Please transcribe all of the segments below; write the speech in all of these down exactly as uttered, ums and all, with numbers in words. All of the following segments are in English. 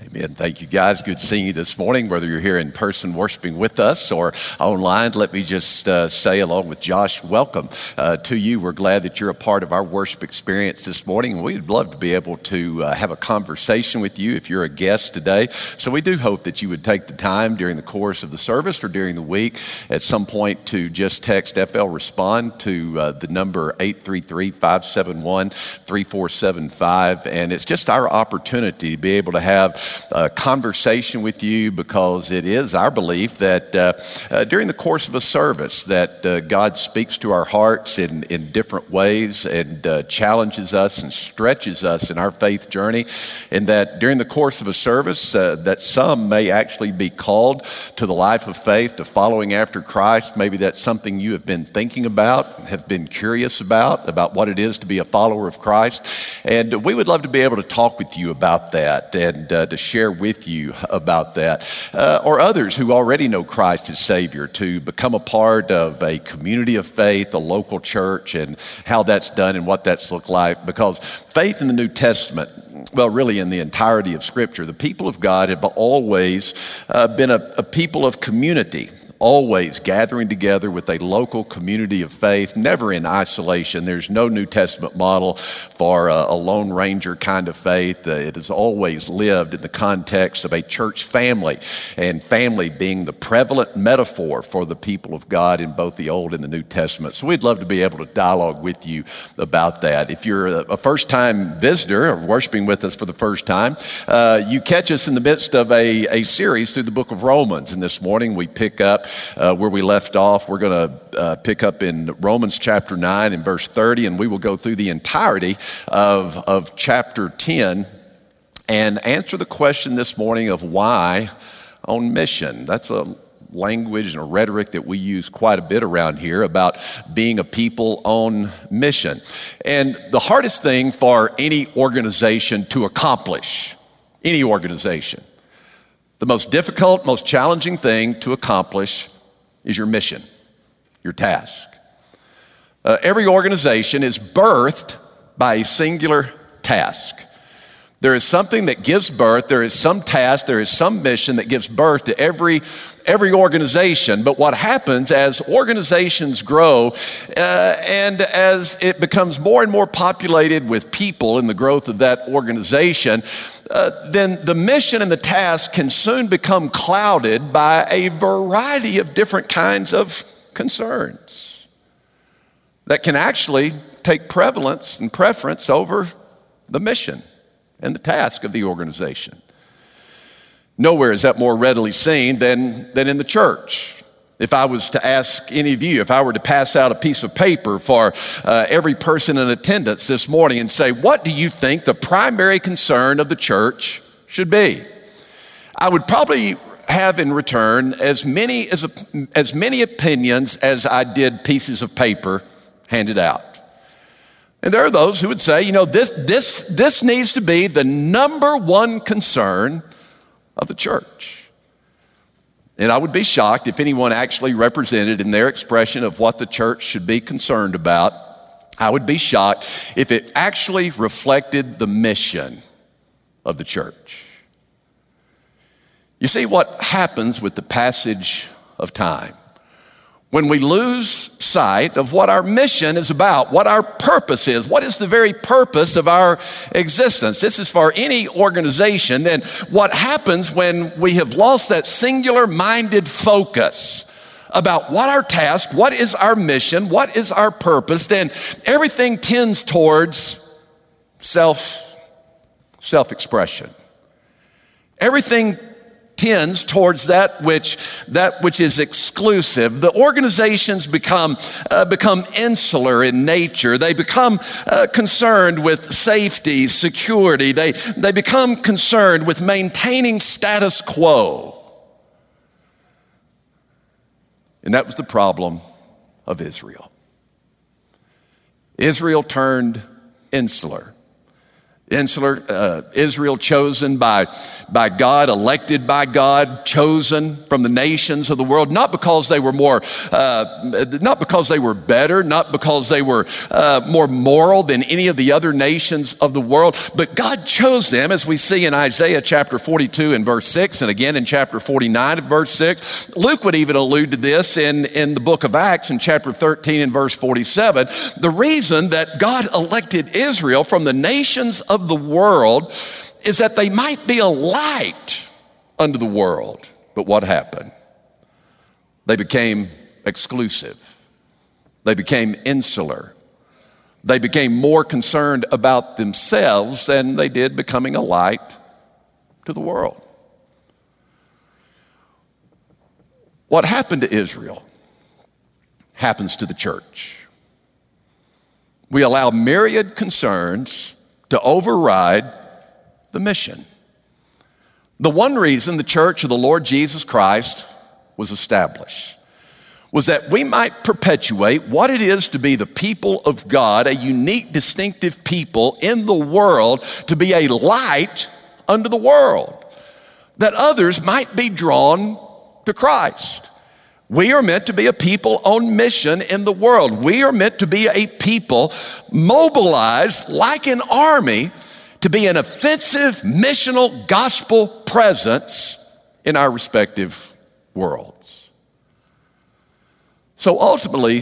Amen. Thank you, guys. Good seeing you this morning, whether you're here in person worshiping with us or online. Let me just uh, say, along with Josh, welcome uh, to you. We're glad that you're a part of our worship experience this morning. We'd love to be able to uh, have a conversation with you if you're a guest today. So we do hope that you would take the time during the course of the service or during the week at some point to just text F L Respond to uh, the number eight three three, five seven one, three four seven five. And it's just our opportunity to be able to have a conversation with you, because it is our belief that uh, uh, during the course of a service that uh, God speaks to our hearts in, in different ways and uh, challenges us and stretches us in our faith journey, and that during the course of a service uh, that some may actually be called to the life of faith, to following after Christ. Maybe that's something you have been thinking about, have been curious about, about what it is to be a follower of Christ, and we would love to be able to talk with you about that and uh, to share with you about that, uh, or others who already know Christ as Savior, to become a part of a community of faith, a local church, and how that's done and what that's looked like. Because faith in the New Testament, well, really in the entirety of Scripture, the people of God have always uh, been a, a people of community, always gathering together with a local community of faith, never in isolation. There's no New Testament model for a Lone Ranger kind of faith. It has always lived in the context of a church family, and family being the prevalent metaphor for the people of God in both the Old and the New Testament. So we'd love to be able to dialogue with you about that. If you're a first-time visitor or worshiping with us for the first time, uh, you catch us in the midst of a, a series through the book of Romans. And this morning we pick up Uh, where we left off. We're going to uh, pick up in Romans chapter nine and verse thirty, and we will go through the entirety of, of chapter ten and answer the question this morning of why on mission. That's a language and a rhetoric that we use quite a bit around here about being a people on mission. And the hardest thing for any organization to accomplish, any organization, the most difficult, most challenging thing to accomplish is your mission, your task. Uh, every organization is birthed by a singular task. There is something that gives birth, there is some task, there is some mission that gives birth to every, every organization. But what happens as organizations grow uh, and as it becomes more and more populated with people in the growth of that organization, Uh, then the mission and the task can soon become clouded by a variety of different kinds of concerns that can actually take prevalence and preference over the mission and the task of the organization. Nowhere is that more readily seen than, than in the church. If I was to ask any of you, if I were to pass out a piece of paper for uh, every person in attendance this morning and say, what do you think the primary concern of the church should be? I would probably have in return as many as, a, as many opinions as I did pieces of paper handed out. And there are those who would say, you know, this, this, this needs to be the number one concern of the church. And I would be shocked if anyone actually represented in their expression of what the church should be concerned about. I would be shocked if it actually reflected the mission of the church. You see what happens with the passage of time. When we lose sight of what our mission is about, what our purpose is, what is the very purpose of our existence. This is for any organization. Then what happens when we have lost that singular-minded focus about what our task, what is our mission, what is our purpose, then everything tends towards self, self-expression. Everything tends towards that which that which is exclusive. The organizations become uh, become insular in nature. They become uh, concerned with safety, security. They they become concerned with maintaining status quo. And that was the problem of Israel. Israel turned insular. Insular, uh, Israel chosen by, by God, elected by God, chosen from the nations of the world, not because they were more, uh, not because they were better, not because they were uh, more moral than any of the other nations of the world, but God chose them, as we see in Isaiah chapter forty-two and verse six, and again in chapter forty-nine and verse six. Luke would even allude to this in, in the book of Acts in chapter thirteen and verse forty-seven. The reason that God elected Israel from the nations of of the world is that they might be a light unto the world. But what happened? They became exclusive. They became insular. They became more concerned about themselves than they did becoming a light to the world. What happened to Israel happens to the church. We allow myriad concerns to override the mission. The one reason the church of the Lord Jesus Christ was established was that we might perpetuate what it is to be the people of God, a unique, distinctive people in the world, to be a light unto the world, that others might be drawn to Christ. We are meant to be a people on mission in the world. We are meant to be a people mobilized like an army to be an offensive, missional gospel presence in our respective worlds. So ultimately,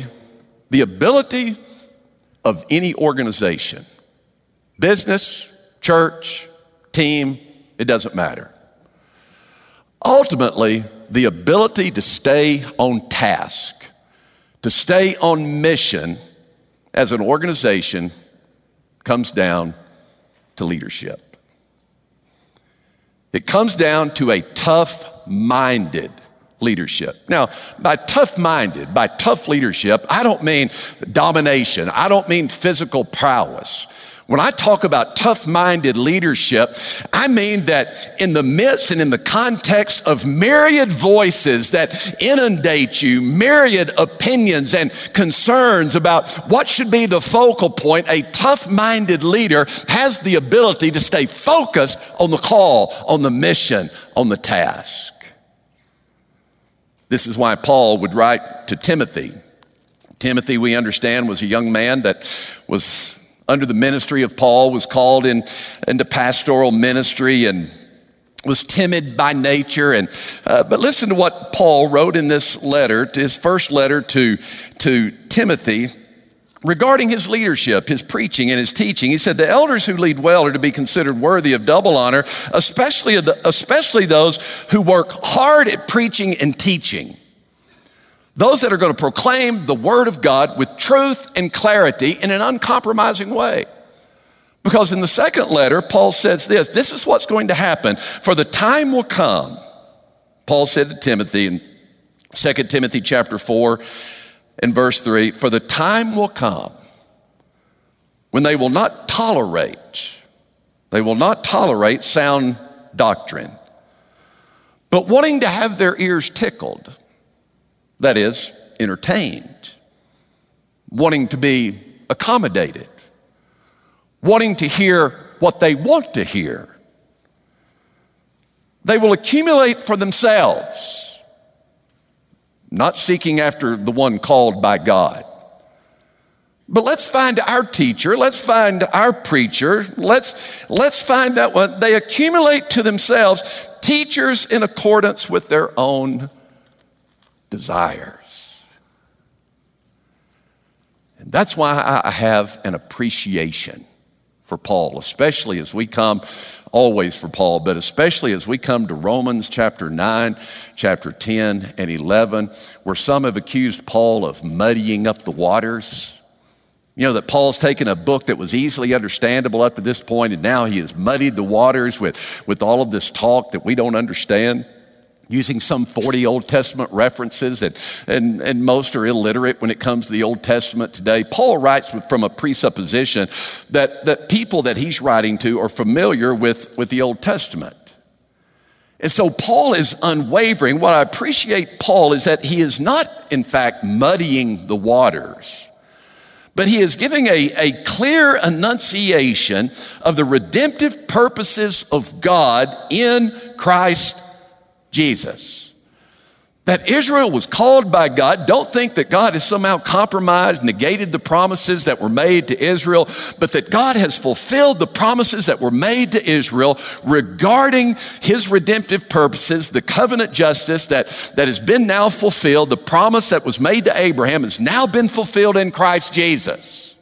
the ability of any organization, business, church, team, it doesn't matter. Ultimately, the ability to stay on task, to stay on mission as an organization comes down to leadership. It comes down to a tough-minded leadership. Now, by tough-minded, by tough leadership, I don't mean domination. I don't mean physical prowess. When I talk about tough-minded leadership, I mean that in the midst and in the context of myriad voices that inundate you, myriad opinions and concerns about what should be the focal point, a tough-minded leader has the ability to stay focused on the call, on the mission, on the task. This is why Paul would write to Timothy. Timothy, we understand, was a young man that was under the ministry of Paul, was called in, into pastoral ministry and was timid by nature. And uh, but listen to what Paul wrote in this letter, to his first letter to, to Timothy, regarding his leadership, his preaching, and his teaching. He said, the elders who lead well are to be considered worthy of double honor, especially, of the, especially those who work hard at preaching and teaching. Those that are going to proclaim the word of God with truth and clarity in an uncompromising way. Because in the second letter, Paul says this, this is what's going to happen. For the time will come, Paul said to Timothy in Second Timothy chapter four and verse three, for the time will come when they will not tolerate, they will not tolerate sound doctrine, but wanting to have their ears tickled, that is, entertained, wanting to be accommodated, wanting to hear what they want to hear. They will accumulate for themselves, not seeking after the one called by God. But let's find our teacher, let's find our preacher, let's, let's find that one. They accumulate to themselves teachers in accordance with their own desires. And that's why I have an appreciation for Paul, especially as we come, always for Paul, but especially as we come to Romans chapter nine, chapter ten, and eleven, where some have accused Paul of muddying up the waters. You know, that Paul's taken a book that was easily understandable up to this point, and now he has muddied the waters with, with all of this talk that we don't understand, using some forty Old Testament references, and, and, and most are illiterate when it comes to the Old Testament today. Paul writes from a presupposition that, that people that he's writing to are familiar with, with the Old Testament. And so Paul is unwavering. What I appreciate Paul is that he is not, in fact, muddying the waters, But he is giving a, a clear enunciation of the redemptive purposes of God in Christ Jesus. That Israel was called by God. Don't think that God has somehow compromised, negated the promises that were made to Israel, but that God has fulfilled the promises that were made to Israel regarding his redemptive purposes, the covenant justice that, that has been now fulfilled, the promise that was made to Abraham has now been fulfilled in Christ Jesus.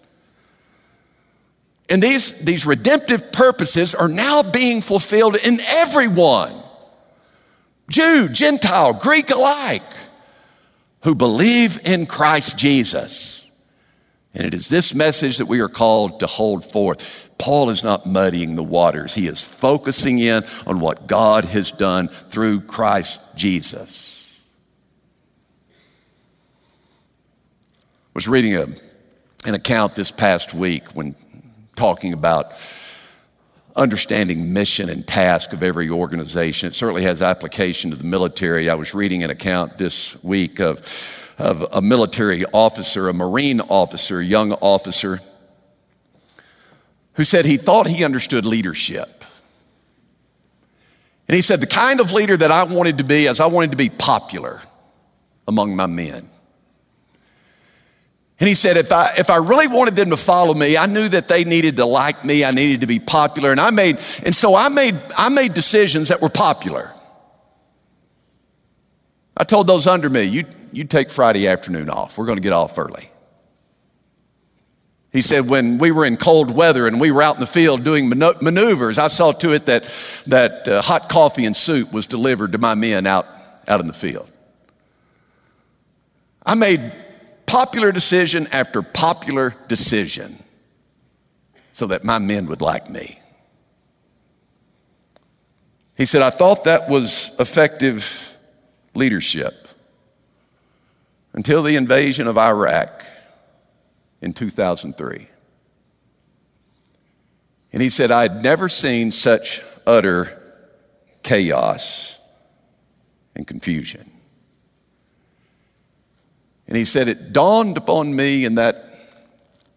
And these, these redemptive purposes are now being fulfilled in everyone. Jew, Gentile, Greek alike, who believe in Christ Jesus. And it is this message that we are called to hold forth. Paul is not muddying the waters. He is focusing in on what God has done through Christ Jesus. I was reading a, an account this past week when talking about understanding mission and task of every organization. It certainly has application to the military. I was reading an account this week of, of a military officer, a Marine officer, a young officer, who said he thought he understood leadership. And he said, the kind of leader that I wanted to be is I wanted to be popular among my men. And he said, if I if I really wanted them to follow me, I knew that they needed to like me, I needed to be popular, and I made, and so I made I made decisions that were popular. I told those under me, you you take Friday afternoon off. We're gonna get off early. He said, when we were in cold weather and we were out in the field doing maneuvers, I saw to it that that uh, hot coffee and soup was delivered to my men out, out in the field. I made popular decision after popular decision so that my men would like me. He said, I thought that was effective leadership until the invasion of Iraq in two thousand three. And he said, I had never seen such utter chaos and confusion. And he said, it dawned upon me in that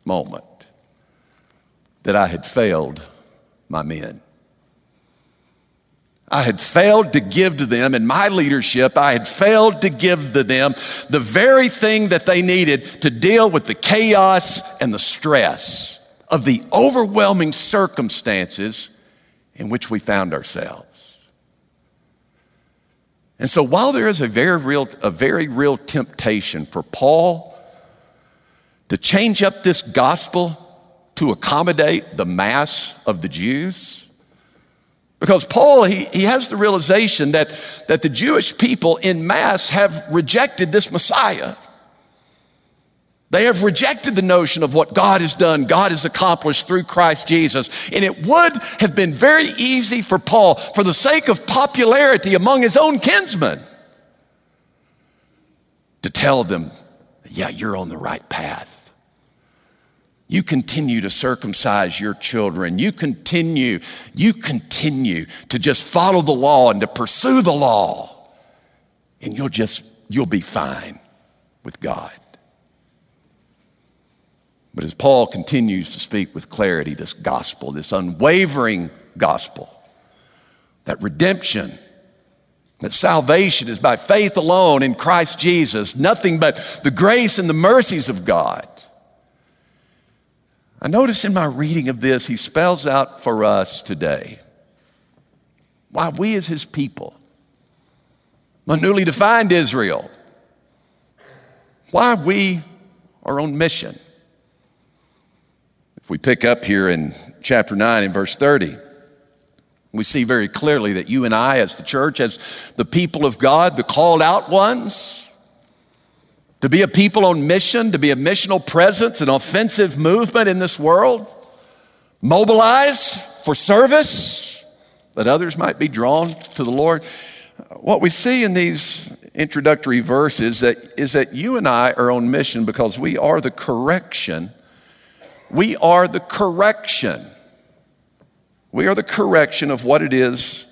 moment that I had failed my men. I had failed to give to them in my leadership. I had failed to give to them the very thing that they needed to deal with the chaos and the stress of the overwhelming circumstances in which we found ourselves. And so while there is a very real, a very real temptation for Paul to change up this gospel to accommodate the mass of the Jews, because Paul, he, he has the realization that, that the Jewish people in mass have rejected this Messiah. They have rejected the notion of what God has done, God has accomplished through Christ Jesus. And it would have been very easy for Paul, for the sake of popularity among his own kinsmen, to tell them, yeah, you're on the right path. You continue to circumcise your children. You continue, you continue to just follow the law and to pursue the law. And you'll just, you'll be fine with God. But as Paul continues to speak with clarity, this gospel, this unwavering gospel, that redemption, that salvation is by faith alone in Christ Jesus, nothing but the grace and the mercies of God. I notice in my reading of this, he spells out for us today why we as his people, my newly defined Israel, why we are on mission. If we pick up here in chapter nine and verse thirty, we see very clearly that you and I as the church, as the people of God, the called out ones, to be a people on mission, to be a missional presence, an offensive movement in this world, mobilized for service, that others might be drawn to the Lord. What we see in these introductory verses that, is that you and I are on mission because we are the correction We are the correction. We are the correction of what it is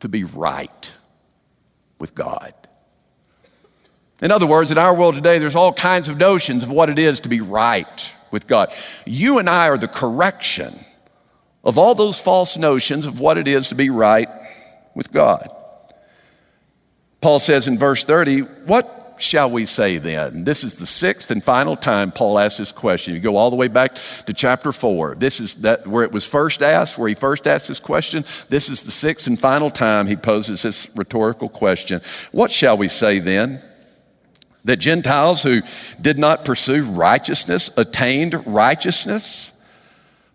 to be right with God. In other words, in our world today, there's all kinds of notions of what it is to be right with God. You and I are the correction of all those false notions of what it is to be right with God. Paul says in verse thirty, what shall we say then? This is the sixth and final time Paul asks this question. You go all the way back to chapter four. This is that where it was first asked, where he first asked this question. This is the sixth and final time he poses this rhetorical question. What shall we say then? That Gentiles who did not pursue righteousness attained righteousness?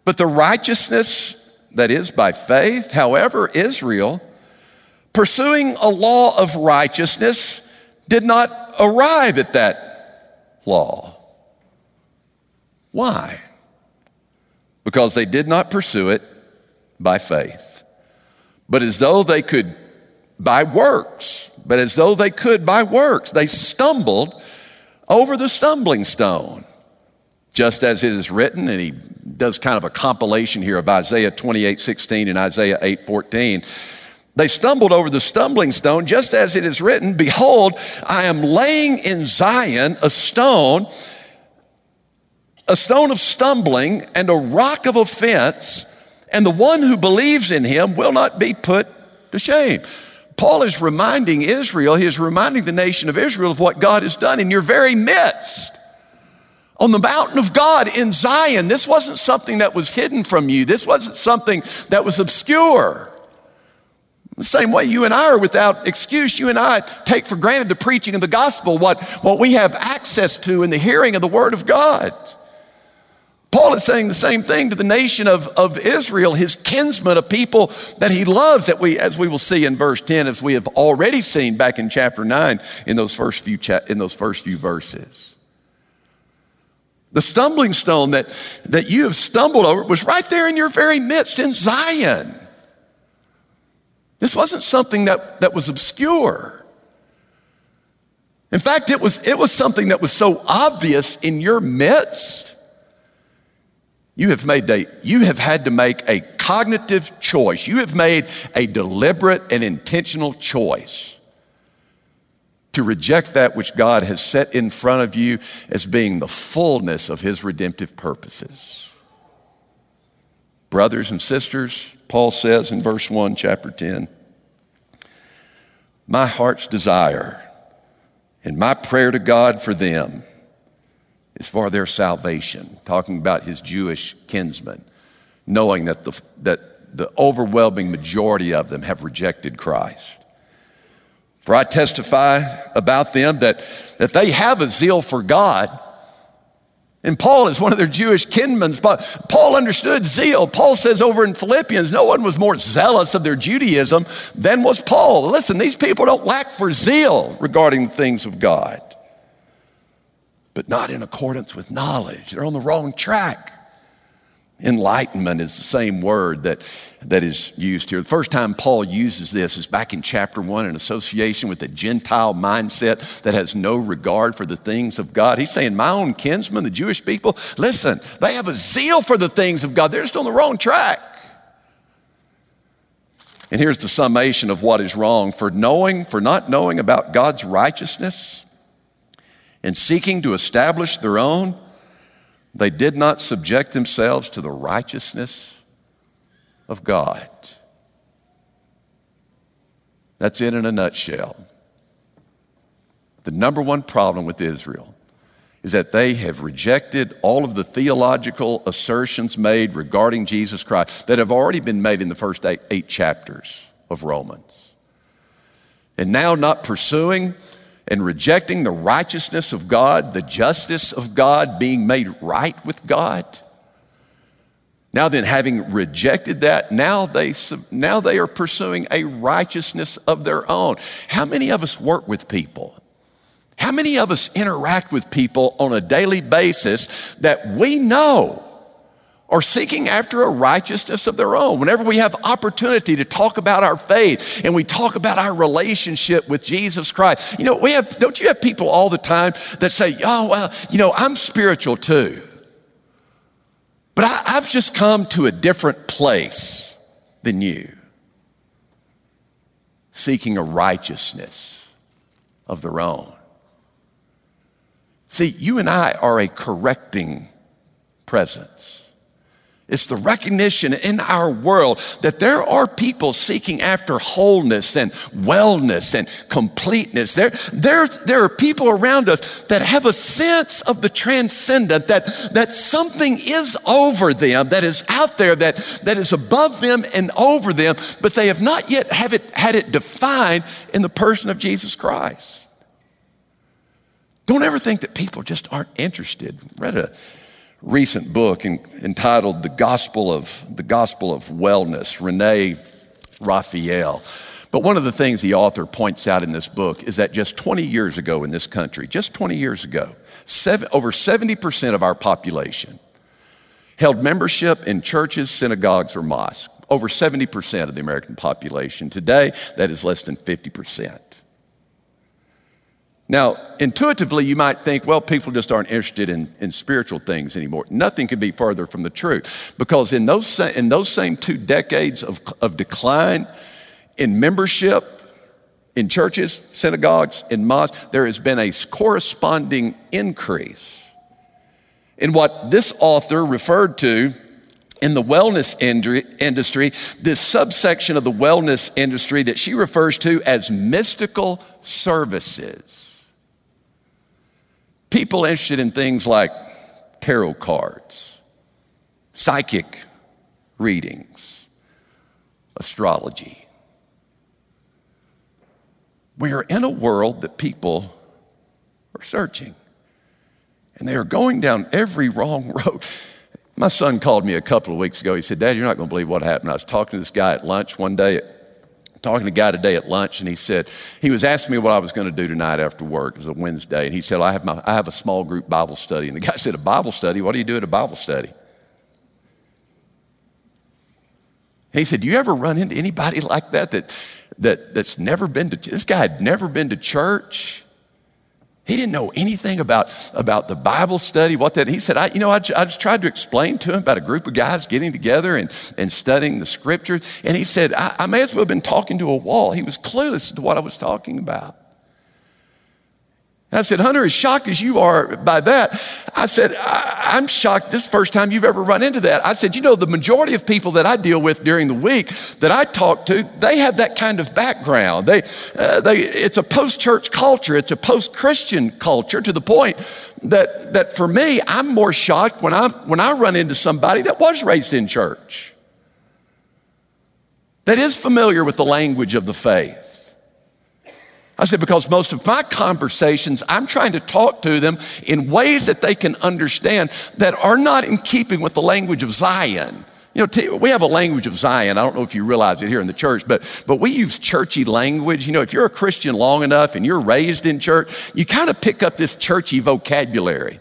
But the righteousness that is by faith, however, Israel, pursuing a law of righteousness, did not arrive at that law. Why? Because they did not pursue it by faith, but as though they could by works, but as though they could by works, they stumbled over the stumbling stone, just as it is written. And he does kind of a compilation here of Isaiah twenty-eight sixteen and Isaiah eight fourteen. They stumbled over the stumbling stone, just as it is written, behold, I am laying in Zion a stone, a stone of stumbling and a rock of offense, and the one who believes in him will not be put to shame. Paul is reminding Israel, he is reminding the nation of Israel of what God has done in your very midst. On the mountain of God in Zion, this wasn't something that was hidden from you. This wasn't something that was obscure. The same way you and I are without excuse. You and I take for granted the preaching of the gospel, what, what we have access to in the hearing of the word of God. Paul is saying the same thing to the nation of, of Israel, his kinsmen, a people that he loves, that we, as we will see in verse ten, as we have already seen back in chapter nine in those first few, cha- in those first few verses. The stumbling stone that, that you have stumbled over was right there in your very midst in Zion. This wasn't something that, that was obscure. In fact, it was, it was something that was so obvious in your midst. You have made a, you have had to make a cognitive choice. You have made a deliberate and intentional choice to reject that which God has set in front of you as being the fullness of his redemptive purposes. Brothers and sisters, Paul says in verse one, chapter ten, my heart's desire and my prayer to God for them is for their salvation, talking about his Jewish kinsmen, knowing that the, that the overwhelming majority of them have rejected Christ. For I testify about them that, that they have a zeal for God. And Paul is one of their Jewish kinsmen. Paul understood zeal. Paul says over in Philippians, no one was more zealous of their Judaism than was Paul. Listen, these people don't lack for zeal regarding the things of God, but not in accordance with knowledge. They're on the wrong track. Enlightenment is the same word that, that is used here. The first time Paul uses this is back in chapter one, in association with the Gentile mindset that has no regard for the things of God. He's saying, my own kinsmen, the Jewish people, listen, they have a zeal for the things of God. They're just on the wrong track. And here's the summation of what is wrong. For knowing, for not knowing about God's righteousness and seeking to establish their own, they did not subject themselves to the righteousness of God. That's it in a nutshell. The number one problem with Israel is that they have rejected all of the theological assertions made regarding Jesus Christ that have already been made in the first eight, eight chapters of Romans. And now, not pursuing and rejecting the righteousness of God, the justice of God, being made right with God. Now then, having rejected that, now they, now they are pursuing a righteousness of their own. How many of us work with people? How many of us interact with people on a daily basis that we know are seeking after a righteousness of their own? Whenever we have opportunity to talk about our faith and we talk about our relationship with Jesus Christ, you know, we have, don't you have people all the time that say, oh, well, you know, I'm spiritual too, but I, I've just come to a different place than you, seeking a righteousness of their own. See, you and I are a correcting presence. It's the recognition in our world that there are people seeking after wholeness and wellness and completeness. There, there, there are people around us that have a sense of the transcendent, that, that something is over them, that is out there, that, that is above them and over them, but they have not yet have it, had it defined in the person of Jesus Christ. Don't ever think that people just aren't interested. Read a recent book entitled "The Gospel of the Gospel of Wellness," Rene Raphael. But one of the things the author points out in this book is that just twenty years ago in this country, just twenty years ago, seven, over seventy percent of our population held membership in churches, synagogues, or mosques. Over seventy percent of the American population. Today, that is less than fifty percent. Now, intuitively, you might think, well, people just aren't interested in, in spiritual things anymore. Nothing could be farther from the truth, because in those, in those same two decades of, of decline in membership, in churches, synagogues, in mosques, there has been a corresponding increase in what this author referred to in the wellness industry, this subsection of the wellness industry that she refers to as mystical services. People interested in things like tarot cards, psychic readings, astrology. We are in a world that people are searching, and they are going down every wrong road. My son called me a couple of weeks ago. He said, "Dad, you're not going to believe what happened. I was talking to this guy at lunch one day, talking to a guy today at lunch, and he said, he was asking me what I was going to do tonight after work. It was a Wednesday. And he said, I have my, I have a small group Bible study. And the guy said, a Bible study? What do you do at a Bible study? And he said, do you ever run into anybody like that, that, that that's never been to, this guy had never been to church. He didn't know anything about, about the Bible study, what that, he said, I, you know, I, I just tried to explain to him about a group of guys getting together and, and studying the scriptures. And he said, I, I may as well have been talking to a wall. He was clueless to what I was talking about. And I said, Hunter, as shocked as you are by that, I said, I, I'm shocked this first time you've ever run into that. I said, you know, the majority of people that I deal with during the week that I talk to, they have that kind of background. They, uh, they, it's a post-church culture. It's a post-Christian culture, to the point that, that for me, I'm more shocked when I, when I run into somebody that was raised in church, that is familiar with the language of the faith. I said, because most of my conversations, I'm trying to talk to them in ways that they can understand that are not in keeping with the language of Zion. You know, we have a language of Zion. I don't know if you realize it here in the church, but, but we use churchy language. You know, if you're a Christian long enough and you're raised in church, you kind of pick up this churchy vocabulary.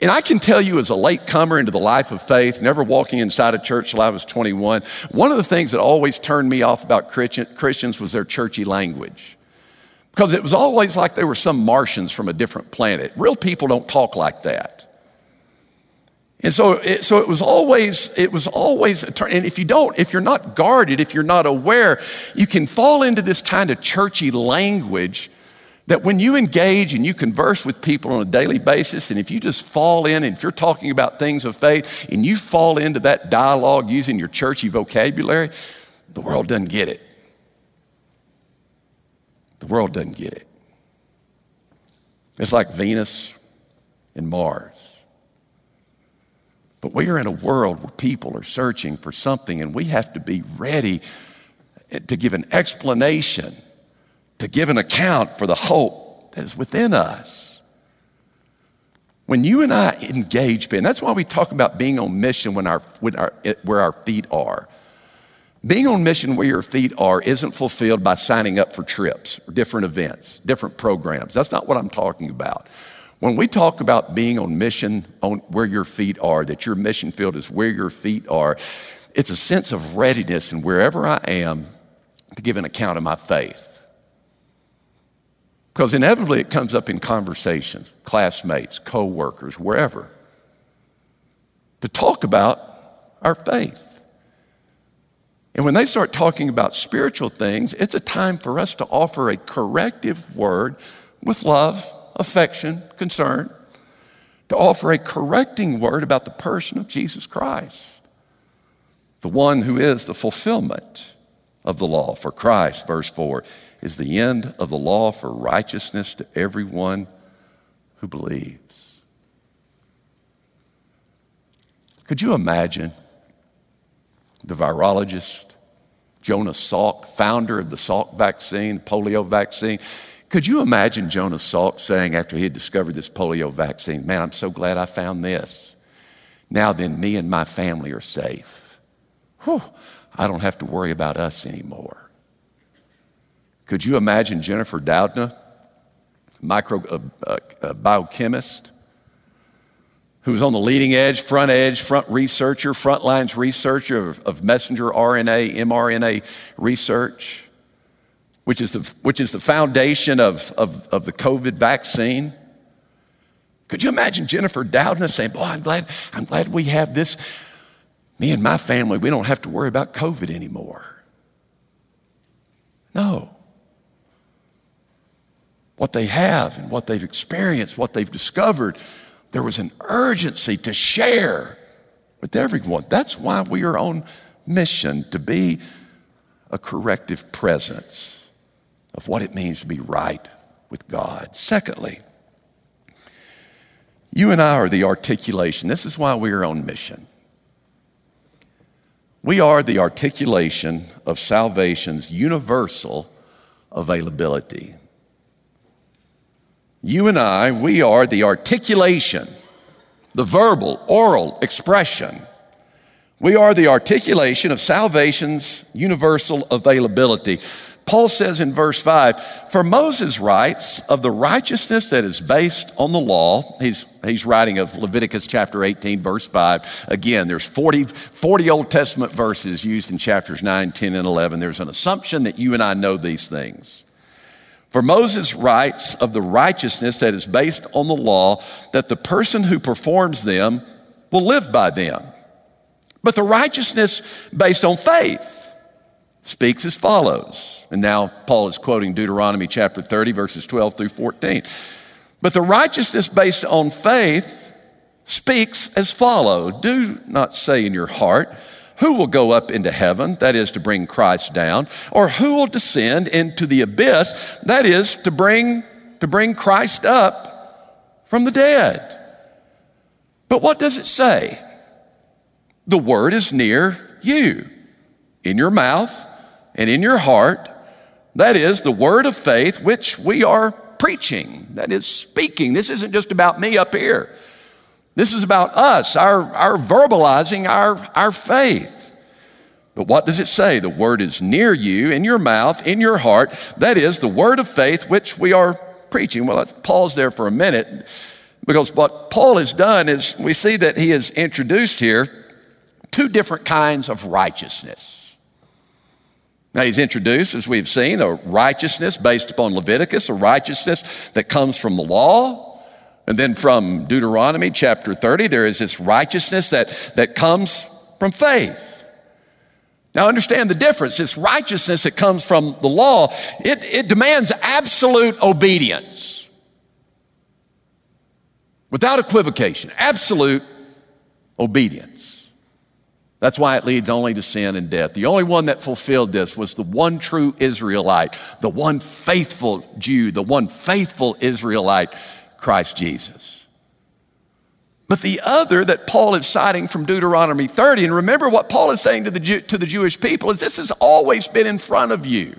And I can tell you, as a latecomer into the life of faith, never walking inside a church till I was twenty-one, one of the things that always turned me off about Christians was their churchy language. Because it was always like they were some Martians from a different planet. Real people don't talk like that. And so it, so it was always, it was always, and if you don't, if you're not guarded, if you're not aware, you can fall into this kind of churchy language that when you engage and you converse with people on a daily basis, and if you just fall in, and if you're talking about things of faith, and you fall into that dialogue using your churchy vocabulary, the world doesn't get it. The world doesn't get it. It's like Venus and Mars. But we are in a world where people are searching for something, and we have to be ready to give an explanation, to give an account for the hope that is within us. When you and I engage, and that's why we talk about being on mission when our, when our, where our feet are. Being on mission where your feet are isn't fulfilled by signing up for trips or different events, different programs. That's not what I'm talking about. When we talk about being on mission on where your feet are, that your mission field is where your feet are, it's a sense of readiness and wherever I am to give an account of my faith. Because inevitably it comes up in conversations, classmates, coworkers, wherever, to talk about our faith. And when they start talking about spiritual things, it's a time for us to offer a corrective word with love, affection, concern, to offer a correcting word about the person of Jesus Christ, the one who is the fulfillment of the law. For Christ, verse four, is the end of the law for righteousness to everyone who believes. Could you imagine the virologist, Jonas Salk, founder of the Salk vaccine, polio vaccine? Could you imagine Jonas Salk saying after he had discovered this polio vaccine, man, I'm so glad I found this. Now then, me and my family are safe. Whew, I don't have to worry about us anymore. Could you imagine Jennifer Doudna, micro, uh, uh, uh, biochemist, who was on the leading edge, front edge, front researcher, front lines researcher of, of messenger R N A, mRNA research, which is the, which is the foundation of, of, of the COVID vaccine. Could you imagine Jennifer Doudna saying, boy, I'm glad, I'm glad we have this. Me and my family, we don't have to worry about COVID anymore. No. What they have and what they've experienced, what they've discovered, there was an urgency to share with everyone. That's why we are on mission to be a corrective presence of what it means to be right with God. Secondly, you and I are the articulation. This is why we are on mission. We are the articulation of salvation's universal availability. You and I, we are the articulation, the verbal, oral expression. We are the articulation of salvation's universal availability. Paul says in verse five, for Moses writes of the righteousness that is based on the law. He's, he's writing of Leviticus chapter eighteen, verse five. Again, there's forty, forty Old Testament verses used in chapters nine, ten, and eleven. There's an assumption that you and I know these things. For Moses writes of the righteousness that is based on the law, that the person who performs them will live by them. But the righteousness based on faith speaks as follows. And now Paul is quoting Deuteronomy chapter thirty, verses twelve through fourteen. But the righteousness based on faith speaks as follows. Do not say in your heart, who will go up into heaven, that is to bring Christ down, or who will descend into the abyss, that is to bring, to bring Christ up from the dead. But what does it say? The word is near you, in your mouth and in your heart, that is the word of faith which we are preaching, that is speaking. This isn't just about me up here. This is about us, our, our verbalizing our, our faith. But what does it say? The word is near you, in your mouth, in your heart, that is the word of faith which we are preaching. Well, let's pause there for a minute, because what Paul has done is we see that he has introduced here two different kinds of righteousness. Now he's introduced, as we've seen, a righteousness based upon Leviticus, a righteousness that comes from the law. And then from Deuteronomy chapter thirty, there is this righteousness that, that comes from faith. Now understand the difference. This righteousness that comes from the law, it, it demands absolute obedience. Without equivocation, absolute obedience. That's why it leads only to sin and death. The only one that fulfilled this was the one true Israelite, the one faithful Jew, the one faithful Israelite, Christ Jesus. But the other that Paul is citing from Deuteronomy thirty, and remember what Paul is saying to the, Jew, to the Jewish people is this has always been in front of you.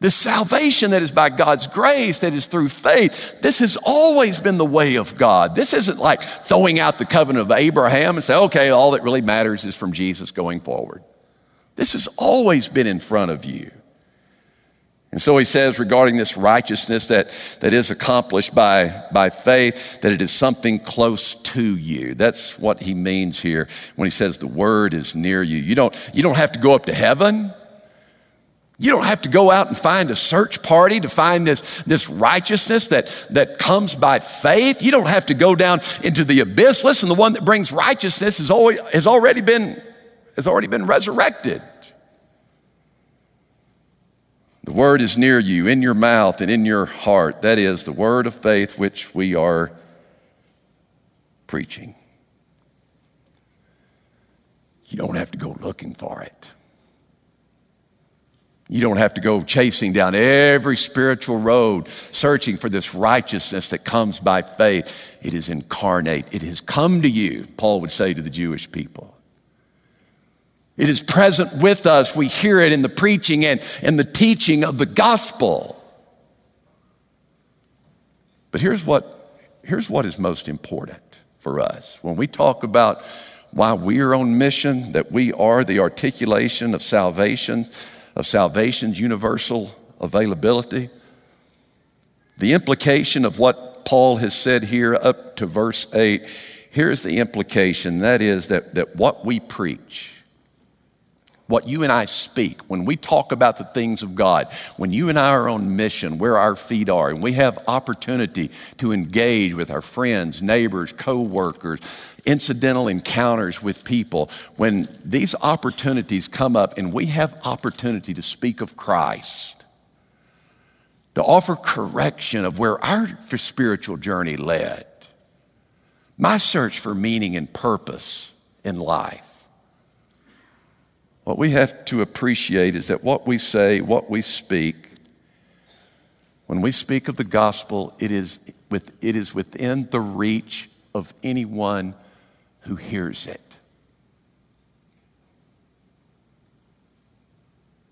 This salvation that is by God's grace, that is through faith, this has always been the way of God. This isn't like throwing out the covenant of Abraham and say, okay, all that really matters is from Jesus going forward. This has always been in front of you. And so he says regarding this righteousness that, that is accomplished by, by faith, that it is something close to you. That's what he means here when he says the word is near you. You don't, you don't have to go up to heaven. You don't have to go out and find a search party to find this, this righteousness that, that comes by faith. You don't have to go down into the abyss. Listen, the one that brings righteousness has, always, has, already been, has already been resurrected. The word is near you, in your mouth and in your heart. That is the word of faith which we are preaching. You don't have to go looking for it. You don't have to go chasing down every spiritual road, searching for this righteousness that comes by faith. It is incarnate. It has come to you, Paul would say to the Jewish people. It is present with us. We hear it in the preaching and, and the teaching of the gospel. But here's what, here's what is most important for us. When we talk about why we're on mission, that we are the articulation of salvation, of salvation's universal availability, the implication of what Paul has said here up to verse eight, here's the implication, that is that, that what we preach, what you and I speak, when we talk about the things of God, when you and I are on mission, where our feet are, and we have opportunity to engage with our friends, neighbors, co-workers, incidental encounters with people, when these opportunities come up and we have opportunity to speak of Christ, to offer correction of where our spiritual journey led, my search for meaning and purpose in life, what we have to appreciate is that what we say, what we speak, when we speak of the gospel, it is, with, it is within the reach of anyone who hears it.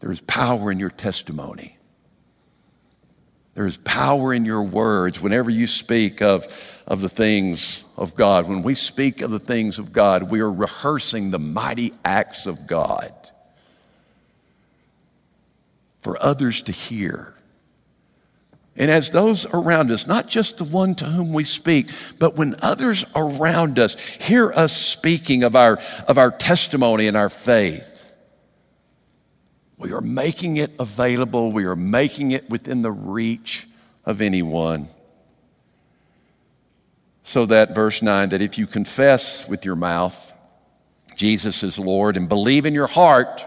There is power in your testimony. There is power in your words whenever you speak of, of the things of God. When we speak of the things of God, we are rehearsing the mighty acts of God for others to hear. And as those around us, not just the one to whom we speak, but when others around us hear us speaking of our, of our testimony and our faith, we are making it available. We are making it within the reach of anyone. So that, verse nine, that if you confess with your mouth Jesus is Lord and believe in your heart,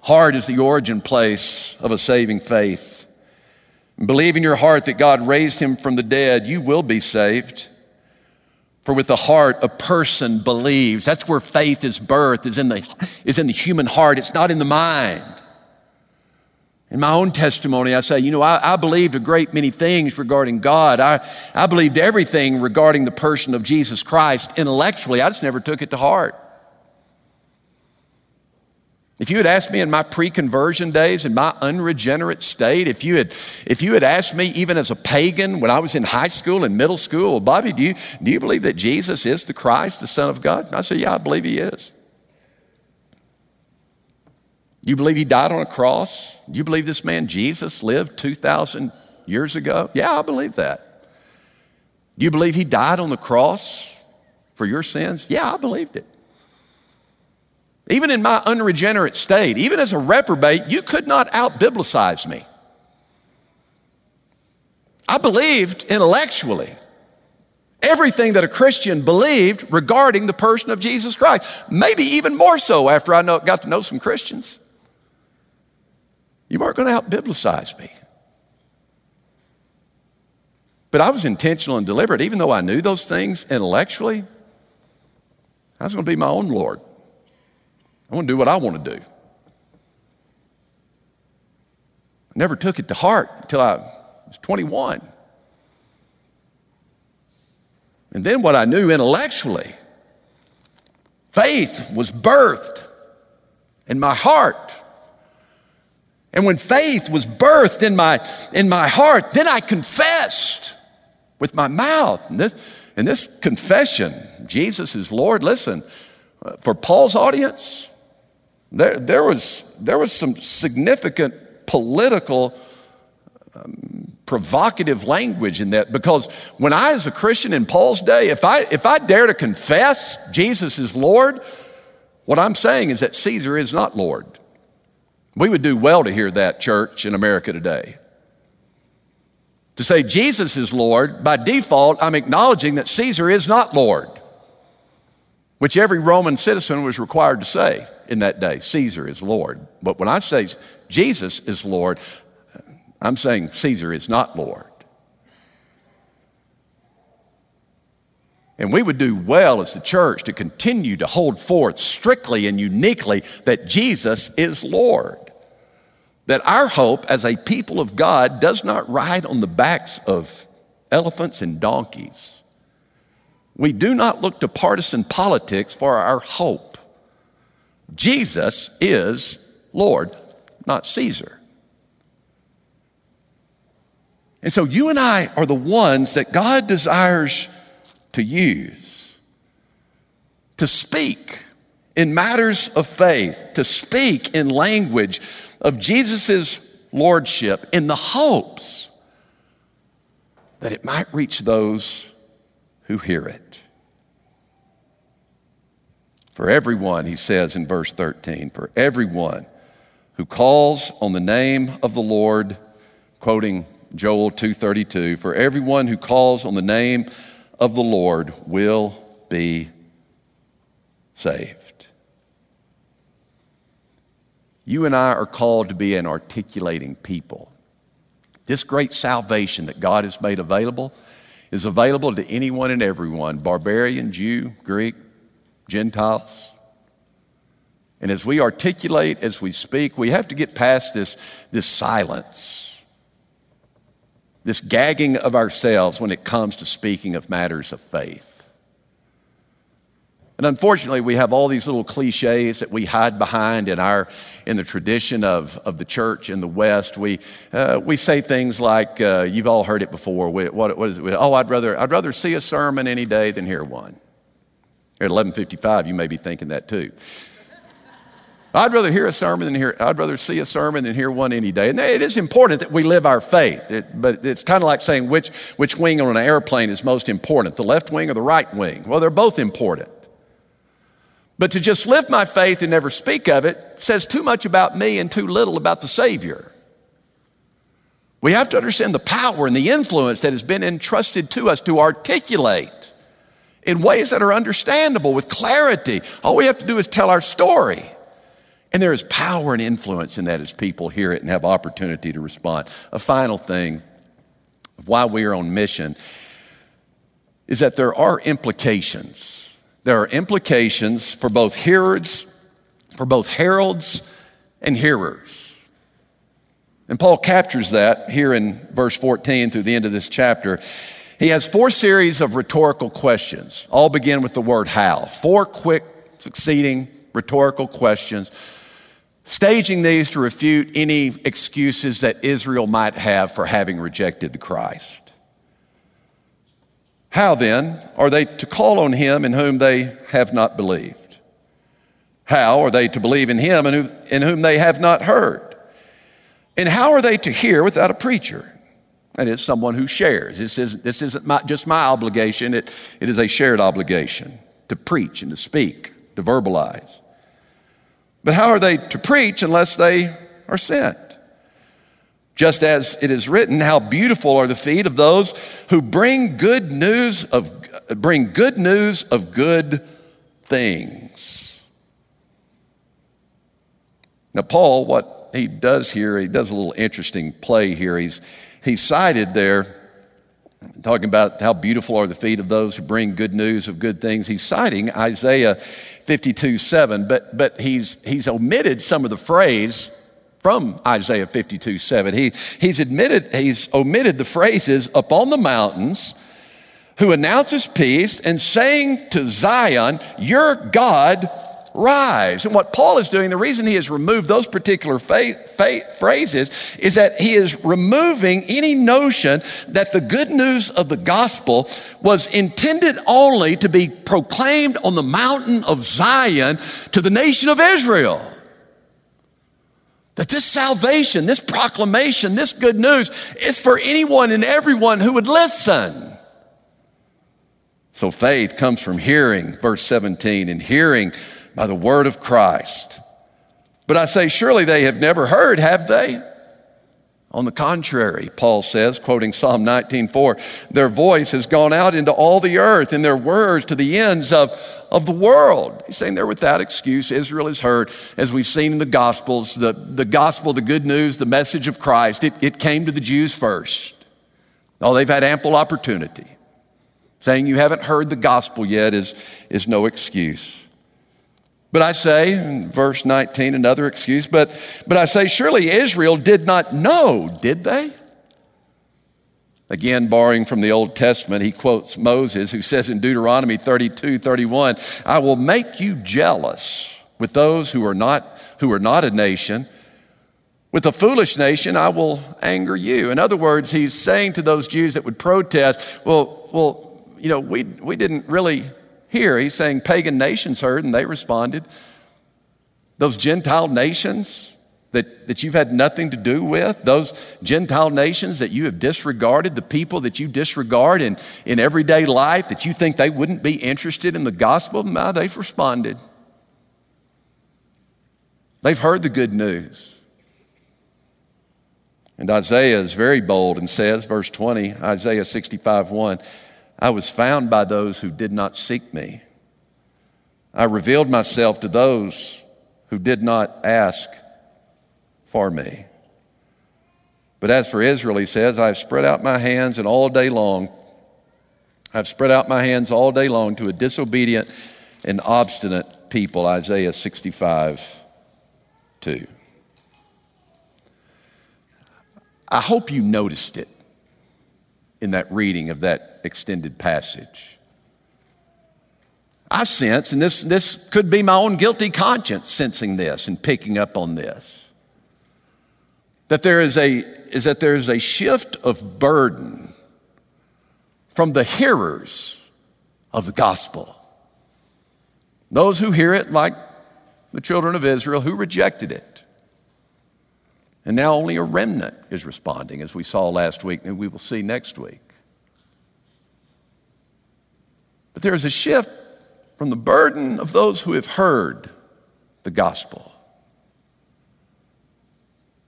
heart is the origin place of a saving faith. Believe in your heart that God raised him from the dead, you will be saved. For with the heart, a person believes. That's where faith is birthed, is in the, is in the human heart. It's not in the mind. In my own testimony, I say, you know, I, I believed a great many things regarding God. I, I believed everything regarding the person of Jesus Christ intellectually. I just never took it to heart. If you had asked me in my pre-conversion days, in my unregenerate state, if you had if you had asked me even as a pagan when I was in high school and middle school, well, Bobby, do you, do you believe that Jesus is the Christ, the Son of God? I'd say, yeah, I believe he is. You believe he died on a cross? You believe this man Jesus lived two thousand years ago? Yeah, I believe that. Do you believe he died on the cross for your sins? Yeah, I believed it. Even in my unregenerate state, even as a reprobate, you could not out-biblicize me. I believed intellectually everything that a Christian believed regarding the person of Jesus Christ, maybe even more so after I know, got to know some Christians. You weren't going to out-biblicize me. But I was intentional and deliberate. Even though I knew those things intellectually, I was going to be my own Lord. I want to do what I want to do. I never took it to heart until I was twenty-one. And then what I knew intellectually, faith was birthed in my heart. And when faith was birthed in my, in my heart, then I confessed with my mouth. And this, and this confession, Jesus is Lord, listen, for Paul's audience, There, there was, there was some significant political um, provocative language in that, because when I, as a Christian in Paul's day, if I, if I dare to confess Jesus is Lord, what I'm saying is that Caesar is not Lord. We would do well to hear that, church, in America today. To say Jesus is Lord, by default, I'm acknowledging that Caesar is not Lord, which every Roman citizen was required to say in that day, Caesar is Lord. But when I say Jesus is Lord, I'm saying Caesar is not Lord. And we would do well as the church to continue to hold forth strictly and uniquely that Jesus is Lord. That our hope as a people of God does not ride on the backs of elephants and donkeys. We do not look to partisan politics for our hope. Jesus is Lord, not Caesar. And so you and I are the ones that God desires to use, to speak in matters of faith, to speak in language of Jesus's lordship in the hopes that it might reach those who hear it. For everyone, he says in verse thirteen, for everyone who calls on the name of the Lord, quoting Joel two thirty-two, for everyone who calls on the name of the Lord will be saved. You and I are called to be an articulating people. This great salvation that God has made available is available to anyone and everyone, barbarian, Jew, Greek, Gentiles. And as we articulate, as we speak, we have to get past this, this silence, this gagging of ourselves when it comes to speaking of matters of faith. And unfortunately, we have all these little cliches that we hide behind in our in the tradition of, of the church in the West. We uh, we say things like, uh, "You've all heard it before." We, what what is it? We, oh, I'd rather I'd rather see a sermon any day than hear one. At eleven fifty-five, you may be thinking that too. I'd rather hear a sermon than hear. I'd rather see a sermon than hear one any day. And it is important that we live our faith. It, but it's kind of like saying which which wing on an airplane is most important, the left wing or the right wing. Well, they're both important. But to just live my faith and never speak of it says too much about me and too little about the Savior. We have to understand the power and the influence that has been entrusted to us to articulate in ways that are understandable with clarity. All we have to do is tell our story. And there is power and influence in that as people hear it and have opportunity to respond. A final thing of why we are on mission is that there are implications. There are implications for both hearers, for both heralds and hearers. And Paul captures that here in verse fourteen through the end of this chapter. He has four series of rhetorical questions, all begin with the word how. Four quick succeeding rhetorical questions, staging these to refute any excuses that Israel might have for having rejected the Christ. How then are they to call on him in whom they have not believed? How are they to believe in him in whom they have not heard? And how are they to hear without a preacher? That is, someone who shares. This isn't, this isn't my, just my obligation. It, it is a shared obligation to preach and to speak, to verbalize. But how are they to preach unless they are sent? Just as it is written, how beautiful are the feet of those who bring good news of bring good news of good things. Now, Paul, what he does here, he does a little interesting play here. He's he's cited there, talking about how beautiful are the feet of those who bring good news of good things. He's citing Isaiah fifty-two seven, but but he's he's omitted some of the phrase from Isaiah fifty-two seven. He, he's admitted, he's omitted the phrases upon the mountains, who announces peace and saying to Zion, your God rise. And what Paul is doing, the reason he has removed those particular fa- fa- phrases is that he is removing any notion that the good news of the gospel was intended only to be proclaimed on the mountain of Zion to the nation of Israel. That this salvation, this proclamation, this good news is for anyone and everyone who would listen. So faith comes from hearing, verse seventeen, and hearing by the word of Christ. But I say, surely they have never heard, have they? On the contrary, Paul says, quoting Psalm nineteen four, their voice has gone out into all the earth and their words to the ends of, of the world. He's saying they're without excuse. Israel has heard, as we've seen in the Gospels, the, the gospel, the good news, the message of Christ, it, it came to the Jews first. Oh, they've had ample opportunity. Saying you haven't heard the gospel yet is, is no excuse. But I say, in verse nineteen, another excuse, but, but I say, surely Israel did not know, did they? Again, borrowing from the Old Testament, he quotes Moses, who says in Deuteronomy thirty-two, thirty-one, I will make you jealous with those who are not, who are not a nation. With a foolish nation, I will anger you. In other words, he's saying to those Jews that would protest, well, well, you know, we, we didn't really hear. He's saying pagan nations heard and they responded. Those Gentile nations that, that you've had nothing to do with, those Gentile nations that you have disregarded, the people that you disregard in, in everyday life that you think they wouldn't be interested in the gospel, now they've responded. They've heard the good news. And Isaiah is very bold and says, verse twenty, Isaiah sixty-five, one, I was found by those who did not seek me. I revealed myself to those who did not ask for me. But as for Israel, he says, I've spread out my hands and all day long, I've spread out my hands all day long to a disobedient and obstinate people, Isaiah sixty-five, two. I hope you noticed it in that reading of that extended passage. I sense, and this, this could be my own guilty conscience sensing this and picking up on this, that there is a, is that there is a shift of burden from the hearers of the gospel. Those who hear it, like the children of Israel, who rejected it. And now only a remnant is responding, as we saw last week and we will see next week. But there is a shift from the burden of those who have heard the gospel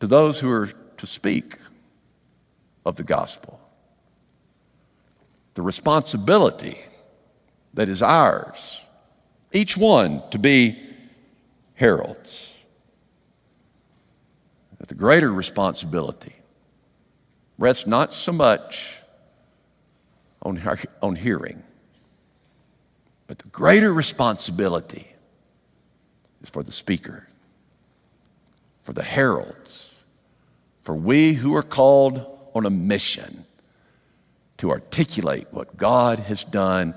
to those who are to speak of the gospel. The responsibility that is ours, each one to be heralds. But the greater responsibility rests not so much on, on hearing, but the greater responsibility is for the speaker, for the heralds, for we who are called on a mission to articulate what God has done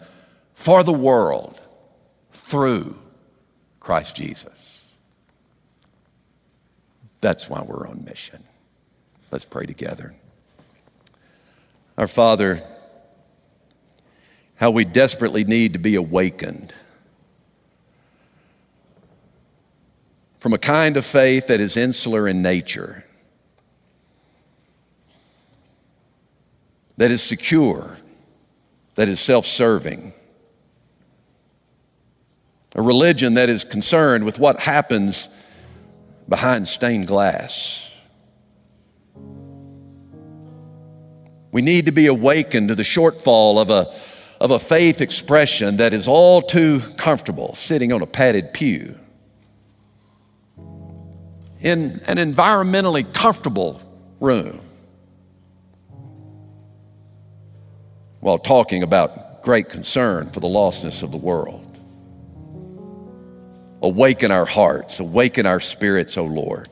for the world through Christ Jesus. That's why we're on mission. Let's pray together. Our Father, how we desperately need to be awakened from a kind of faith that is insular in nature, that is secure, that is self-serving, a religion that is concerned with what happens behind stained glass. We need to be awakened to the shortfall of a, of a faith expression that is all too comfortable, sitting on a padded pew in an environmentally comfortable room, while talking about great concern for the lostness of the world. Awaken our hearts, awaken our spirits, O Lord,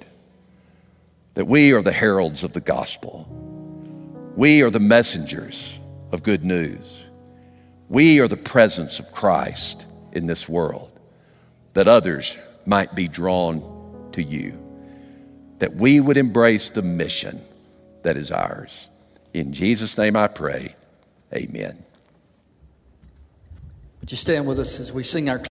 that we are the heralds of the gospel. We are the messengers of good news. We are the presence of Christ in this world, that others might be drawn to you, that we would embrace the mission that is ours. In Jesus' name I pray. Amen. Would you stand with us as we sing our